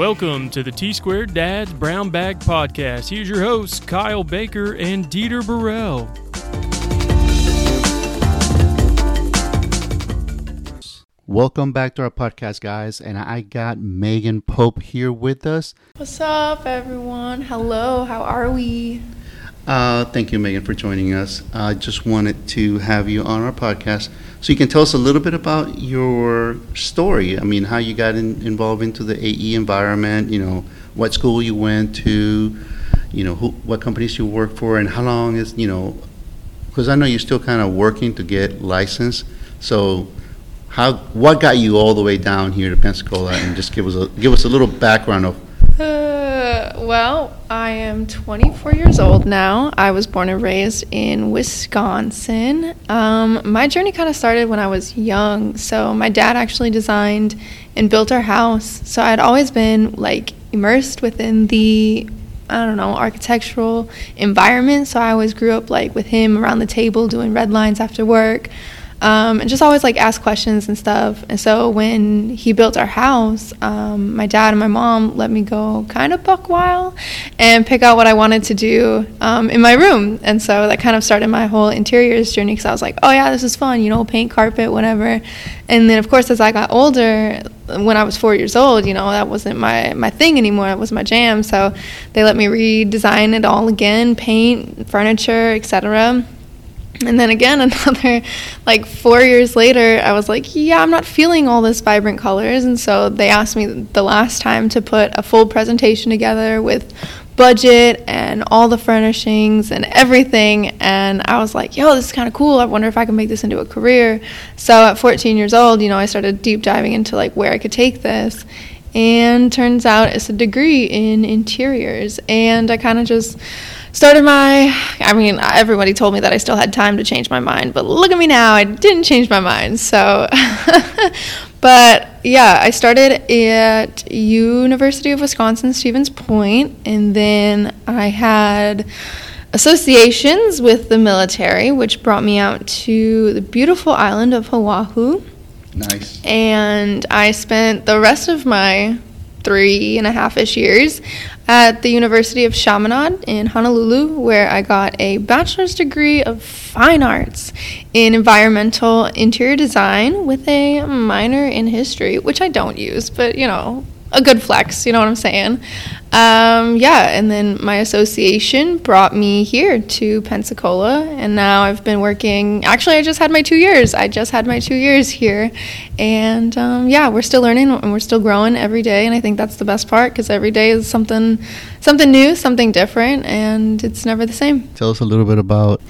Welcome to the T-Squared Dads Brown Bag Podcast. Here's your hosts, Kyle Baker and Dieter Burrell. Welcome back to our podcast, guys, and I got Megan Pope here with us. What's up, everyone? Hello, how are we? Thank you, Megan, for joining us. I just wanted to have you on our podcast so you can tell us a little bit about your story. I mean, how you got involved into the AE environment, you know, what school you went to, you know, what companies you work for, and how long is, you know, because I know you're still kind of working to get licensed. So what got you all the way down here to Pensacola, and just give us a little background of. Well, I am 24 years old now. I was born and raised in Wisconsin. My journey kind of started when I was young. So my dad actually designed and built our house. So I'd always been like immersed within the, I don't know, architectural environment. So I always grew up like with him around the table doing red lines after work. And just always like ask questions and stuff. And so when he built our house, my dad and my mom let me go kind of buck wild and pick out what I wanted to do in my room. And so that kind of started my whole interiors journey, because I was like, oh yeah, this is fun, you know, paint, carpet, whatever. And then of course, as I got older, when I was 4 years old, you know, that wasn't my thing anymore. That was my jam. So they let me redesign it all again, paint, furniture, etc. And then again, another like 4 years later, I was like, yeah, I'm not feeling all this vibrant colors. And so they asked me the last time to put a full presentation together with budget and all the furnishings and everything. And I was like, yo, this is kind of cool. I wonder if I can make this into a career. So at 14 years old, you know, I started deep diving into like where I could take this. And turns out it's a degree in interiors. And I kind of just started everybody told me that I still had time to change my mind, but look at me now, I didn't change my mind. So, but yeah, I started at University of Wisconsin Stevens Point, and then I had associations with the military, which brought me out to the beautiful island of Oahu. Nice. And I spent the rest of my 3.5-ish years at the University of Chaminade in Honolulu, where I got a bachelor's degree of fine arts in environmental interior design with a minor in history, which I don't use, but, you know, a good flex, you know what I'm saying? And then my association brought me here to Pensacola, and now I've been working. Actually, I just had my 2 years here, and we're still learning and we're still growing every day, and I think that's the best part, because every day is something new, something different, and it's never the same. Tell us a little bit about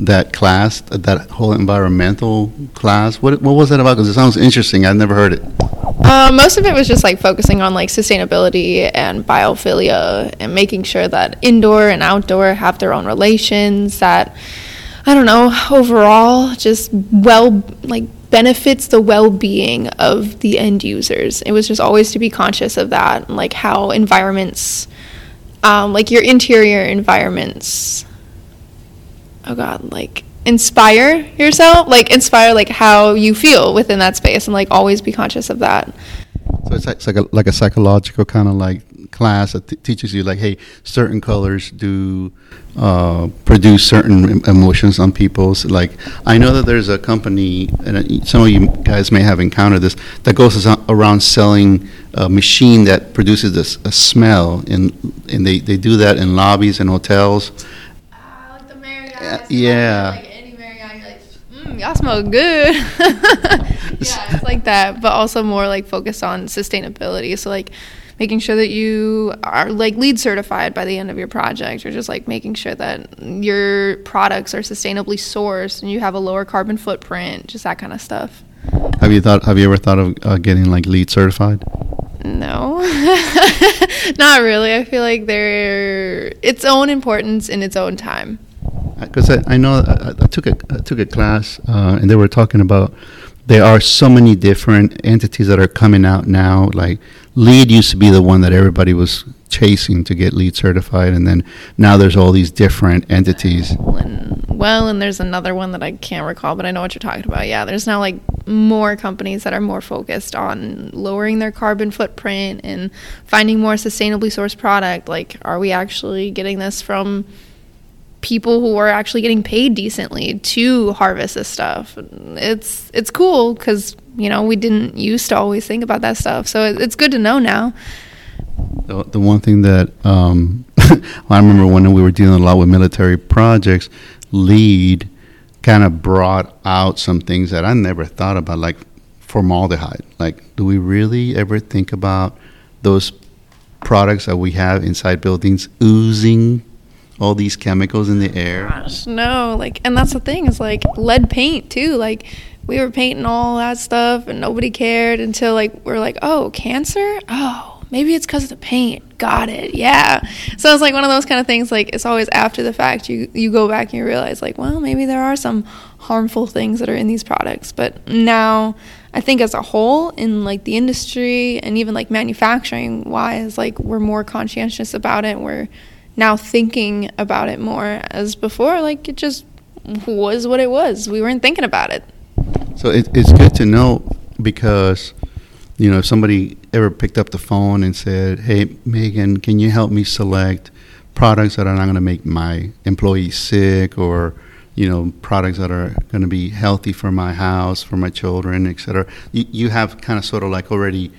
that class, that whole environmental class. What was that about? Because it sounds interesting. I've never heard it. Most of it was just like focusing on like sustainability and biophilia, and making sure that indoor and outdoor have their own relations, that, I don't know, overall just benefits the well-being of the end users. It was just always to be conscious of that, and like how environments, like your interior environments, inspire how you feel within that space, and like always be conscious of that. So it's like a psychological kind of like class that teaches you like, hey, certain colors do produce certain emotions on people. So like, I know that there's a company, and some of you guys may have encountered this, that goes around selling a machine that produces a smell, and they do that in lobbies and hotels. Like the Marriott. Yeah. Y'all smell good. Yeah, it's like that, but also more like focused on sustainability. So like making sure that you are like LEED certified by the end of your project, or just like making sure that your products are sustainably sourced and you have a lower carbon footprint, just that kind of stuff. Have you ever thought of getting like LEED certified? No. Not really. I feel like they're its own importance in its own time. Because I know I took a class and they were talking about there are so many different entities that are coming out now. Like LEED used to be the one that everybody was chasing to get LEED certified, and then now there's all these different entities. And there's another one that I can't recall, but I know what you're talking about. Yeah, there's now like more companies that are more focused on lowering their carbon footprint and finding more sustainably sourced product. Like, are we actually getting this from people who are actually getting paid decently to harvest this stuff? It's cool because, you know, we didn't used to always think about that stuff. So it's good to know now. The one thing that I remember when we were dealing a lot with military projects, LEED kind of brought out some things that I never thought about, like formaldehyde. Like, do we really ever think about those products that we have inside buildings oozing all these chemicals in the air? Gosh, no. Like, and that's the thing, is like lead paint too. Like, we were painting all that stuff and nobody cared until like we're like, oh, cancer? Oh, maybe it's because of the paint. Got it. Yeah. So it's like one of those kind of things, like it's always after the fact you go back and you realize like, well, maybe there are some harmful things that are in these products. But now I think as a whole in like the industry and even like manufacturing wise, like we're more conscientious about it. We're now thinking about it more. As before, like it just was what it was. We weren't thinking about it. So it's good to know, because, you know, if somebody ever picked up the phone and said, hey, Megan, can you help me select products that are not going to make my employees sick, or, you know, products that are going to be healthy for my house, for my children, et cetera. You have kind of sort of like already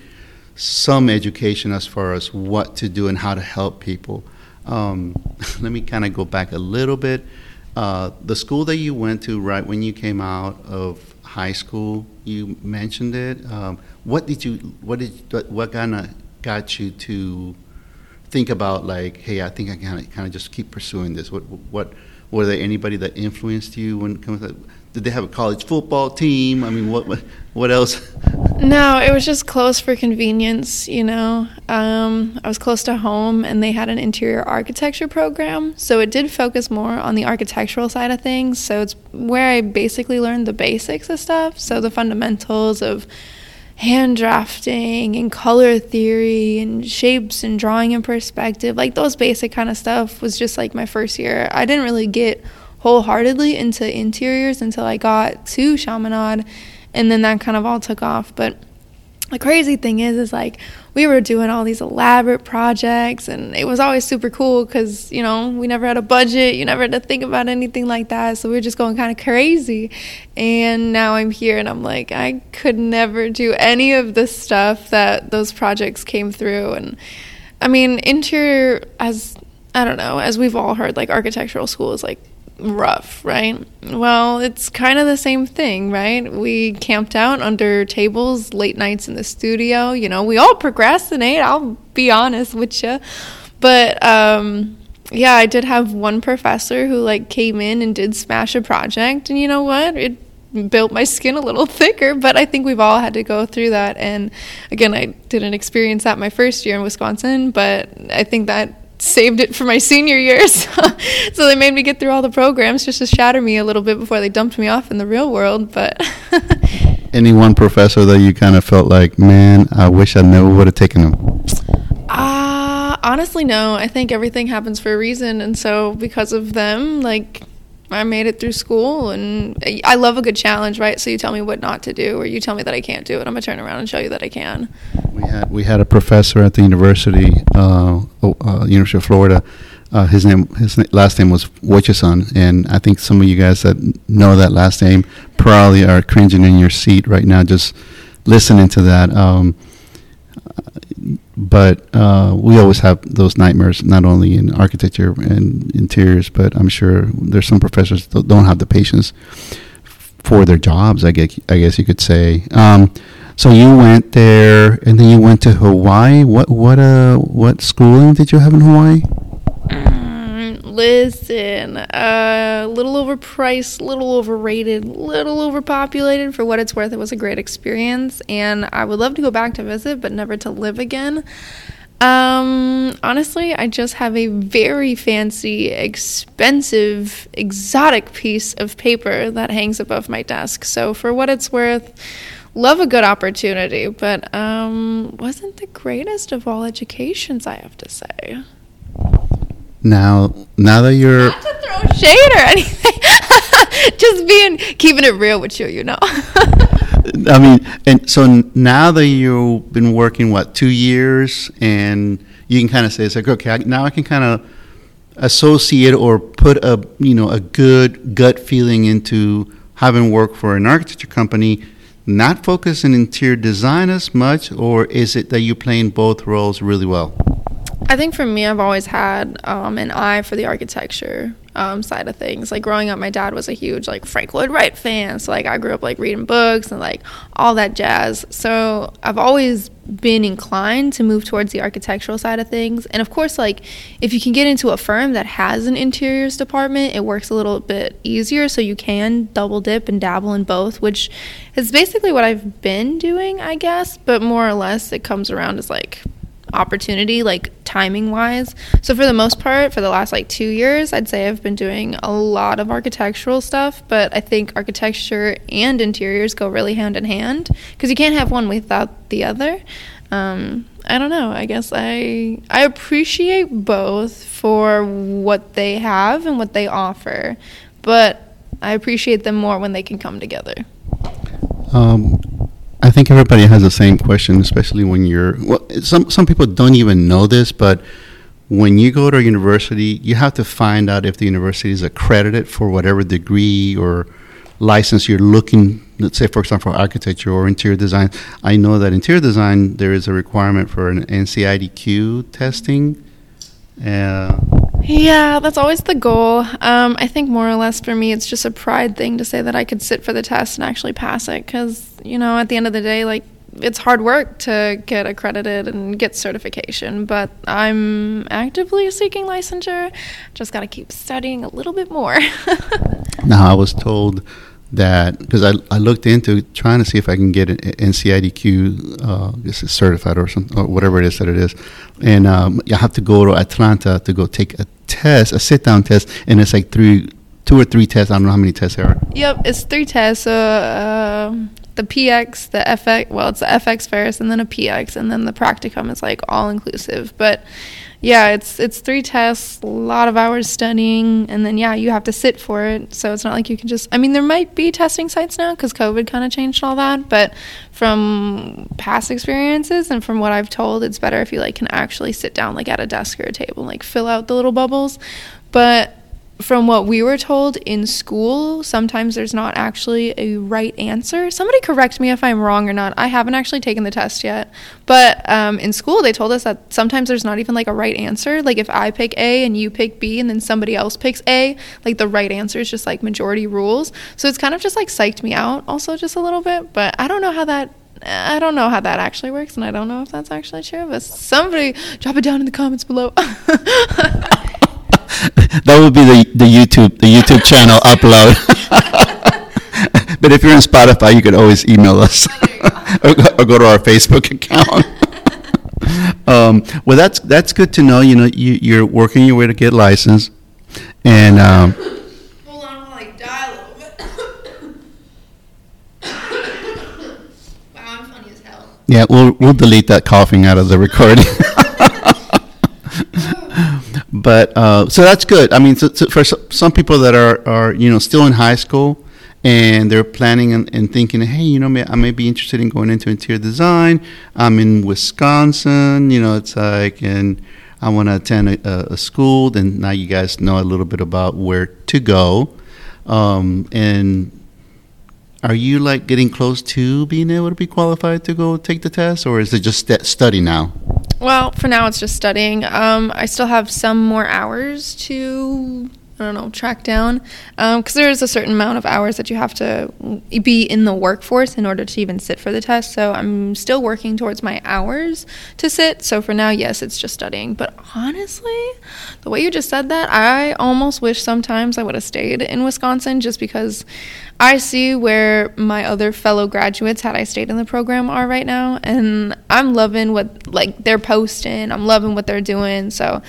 some education as far as what to do and how to help people. Let me kind of go back a little bit. The school that you went to right when you came out of high school, you mentioned it. What got you to think about like, hey, I think I kind of just keep pursuing this? What were there anybody that influenced you when it comes to that? Did they have a college football team? I mean, what else? No, it was just close for convenience, you know. I was close to home, and they had an interior architecture program, so it did focus more on the architectural side of things. So it's where I basically learned the basics of stuff, so the fundamentals of hand drafting and color theory and shapes and drawing in perspective, like those basic kind of stuff was just like my first year. I didn't really get wholeheartedly into interiors until I got to Chaminade, and then that kind of all took off. But the crazy thing is like we were doing all these elaborate projects, and it was always super cool because, you know, we never had a budget. You never had to think about anything like that. So we were just going kind of crazy. And now I'm here and I'm like, I could never do any of the stuff that those projects came through. And I mean, interior, as we've all heard, like architectural school is like rough, right? Well, it's kind of the same thing, right? We camped out under tables, late nights in the studio. You know, we all procrastinate, I'll be honest with you. But yeah, I did have one professor who like came in and did smash a project, and you know what? It built my skin a little thicker, but I think we've all had to go through that. And again, I didn't experience that my first year in Wisconsin, but I think that saved it for my senior year. So they made me get through all the programs just to shatter me a little bit before they dumped me off in the real world. But any one professor that you kind of felt like, man, I wish I never would have taken him? Honestly, no. I think everything happens for a reason, and so because of them, like, I made it through school. And I love a good challenge, right? So you tell me what not to do, or you tell me that I can't do it, I'm gonna turn around and show you that I can. We had a professor at the University of Florida. Last name was Wojcieszyn, and I think some of you guys that know that last name probably are cringing in your seat right now just listening to that. But we always have those nightmares, not only in architecture and interiors, but I'm sure there's some professors that don't have the patience for their jobs, I guess you could say. So you went there, and then you went to Hawaii. What schooling did you have in Hawaii? Listen, a little overpriced, little overrated, little overpopulated. For what it's worth, it was a great experience, and I would love to go back to visit, but never to live again. Honestly, I just have a very fancy, expensive, exotic piece of paper that hangs above my desk. So for what it's worth, love a good opportunity, but wasn't the greatest of all educations, I have to say. Now that you're not to throw shade or anything, just keeping it real with you, you know. I mean, and so now that you've been working, what, 2 years, and you can kind of say, it's like, okay, now I can kind of associate or put a, you know, a good gut feeling into having worked for an architecture company, not focus on interior design as much, or is it that you're playing both roles really well? I think for me, I've always had an eye for the architecture side of things. Like, growing up, my dad was a huge, like, Frank Lloyd Wright fan. So, like, I grew up, like, reading books and, like, all that jazz. So I've always been inclined to move towards the architectural side of things. And, of course, like, if you can get into a firm that has an interiors department, it works a little bit easier. So you can double dip and dabble in both, which is basically what I've been doing, I guess. But more or less, it comes around as, like, opportunity, like, timing wise. So for the most part, for the last like 2 years, I'd say I've been doing a lot of architectural stuff, but I think architecture and interiors go really hand in hand, because you can't have one without the other. I don't know, I guess I appreciate both for what they have and what they offer, but I appreciate them more when they can come together. I think everybody has the same question, especially when you're, well, some people don't even know this, but when you go to a university, you have to find out if the university is accredited for whatever degree or license you're looking, let's say, for example, architecture or interior design. I know that interior design, there is a requirement for an NCIDQ testing. Yeah, that's always the goal. I think more or less for me, it's just a pride thing to say that I could sit for the test and actually pass it, because, you know, at the end of the day, like, it's hard work to get accredited and get certification, but I'm actively seeking licensure. Just got to keep studying a little bit more. Now, I was told that, because I looked into trying to see if I can get an NCIDQ, this is certified or something, or whatever it is that it is, and you have to go to Atlanta to go take a test, a sit-down test, and it's like two or three tests. I don't know how many tests there are. Yep, it's three tests. The PX, the FX, well, it's the FX first, and then a PX, and then the practicum is like all-inclusive, but yeah, it's three tests, a lot of hours studying, and then, yeah, you have to sit for it. So it's not like you can just, I mean, there might be testing sites now because COVID kind of changed all that, but from past experiences and from what I've told, it's better if you, like, can actually sit down, like, at a desk or a table and, like, fill out the little bubbles. But from what we were told in school, sometimes there's not actually a right answer. Somebody correct me if I'm wrong or not. I haven't actually taken the test yet. But in school, they told us that sometimes there's not even, like, a right answer. Like, if I pick A and you pick B and then somebody else picks A, like, the right answer is just, like, majority rules. So it's kind of just, like, psyched me out also just a little bit. But I don't know how that actually works, and I don't know if that's actually true. But somebody drop it down in the comments below. That would be the YouTube channel upload. But if you're on Spotify, you could always email us or go to our Facebook account. Well, that's good to know. You know, you're working your way to get licensed, and hold on while I die a little bit. Wow, I'm funny as hell. Yeah, we'll delete that coughing out of the recording. But so that's good. I mean, so for some people that are you know, still in high school and they're planning and thinking, hey, you know, I may be interested in going into interior design. I'm in Wisconsin, you know, it's like, and I want to attend a school. Then now you guys know a little bit about where to go. And are you, like, getting close to being able to be qualified to go take the test, or is it just study now? Well, for now, it's just studying. I still have some more hours to, I don't know, track down, because there is a certain amount of hours that you have to be in the workforce in order to even sit for the test. So I'm still working towards my hours to sit. So for now, yes, it's just studying. But honestly, the way you just said that, I almost wish sometimes I would have stayed in Wisconsin, just because I see where my other fellow graduates, had I stayed in the program, are right now, and I'm loving what, like, they're posting. I'm loving what they're doing. So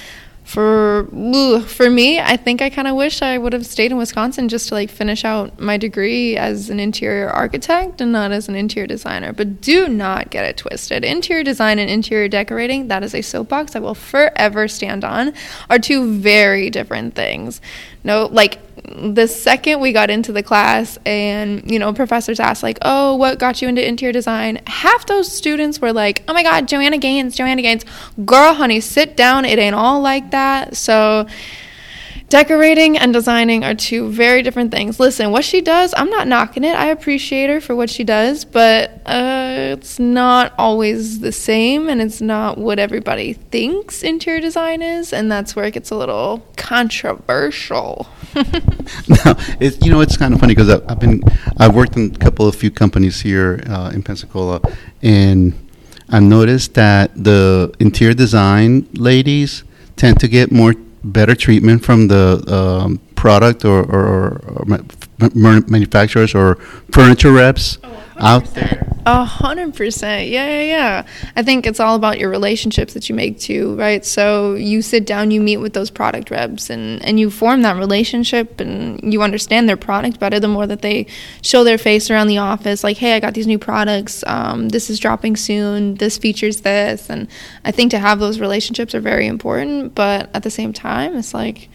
for me, I think I kind of wish I would have stayed in Wisconsin just to, like, finish out my degree as an interior architect and not as an interior designer. But do not get it twisted. Interior design and interior decorating, that is a soapbox I will forever stand on, are two very different things. No, like, the second we got into the class and, you know, professors asked, like, oh, what got you into interior design? Half those students were like, oh, my God, Joanna Gaines. Girl, honey, sit down. It ain't all like that. So decorating and designing are two very different things. Listen, what she does, I'm not knocking it. I appreciate her for what she does, but it's not always the same, and it's not what everybody thinks interior design is, and that's where it gets a little controversial. No, you know, it's kind of funny because I've worked in a few companies here in Pensacola, and I've noticed that the interior design ladies tend to get better treatment from the product or manufacturers or furniture reps out there. 100%. Yeah. I think it's all about your relationships that you make too, right? So you sit down, you meet with those product reps, and you form that relationship, and you understand their product better the more that they show their face around the office. Like, hey, I got these new products. This is dropping soon. This features this. And I think to have those relationships are very important. But at the same time, it's like,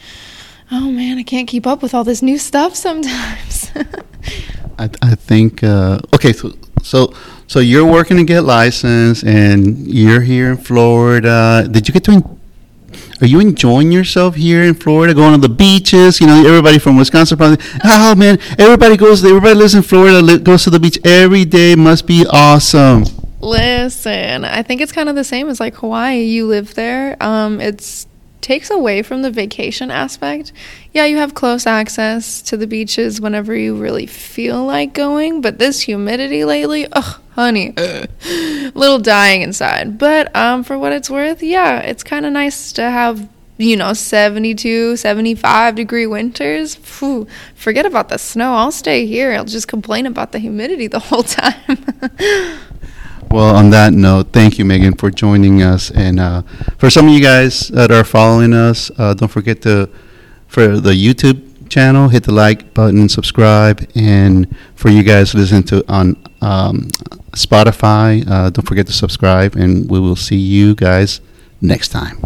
oh, man, I can't keep up with all this new stuff sometimes. I think, okay, so you're working to get licensed, and you're here in Florida. Are you enjoying yourself here in Florida, going to the beaches? You know, everybody from Wisconsin probably, oh, man, everybody lives in Florida, goes to the beach every day. Must be awesome. Listen, I think it's kind of the same as, like, Hawaii. You live there. It's takes away from the vacation aspect. Yeah, you have close access to the beaches whenever you really feel like going, but this humidity lately, oh, honey, little dying inside. But for what it's worth, yeah, it's kind of nice to have, you know, 72, 75-degree winters. Phew, forget about the snow. I'll stay here. I'll just complain about the humidity the whole time. Well, on that note, thank you, Megan, for joining us. And for some of you guys that are following us, don't forget for the YouTube channel, hit the like button, subscribe. And for you guys listening on Spotify, don't forget to subscribe. And we will see you guys next time.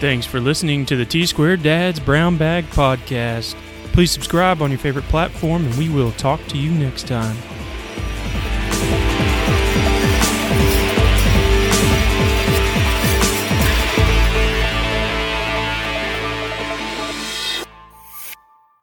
Thanks for listening to the T-Squared Dads Brown Bag Podcast. Please subscribe on your favorite platform, and we will talk to you next time.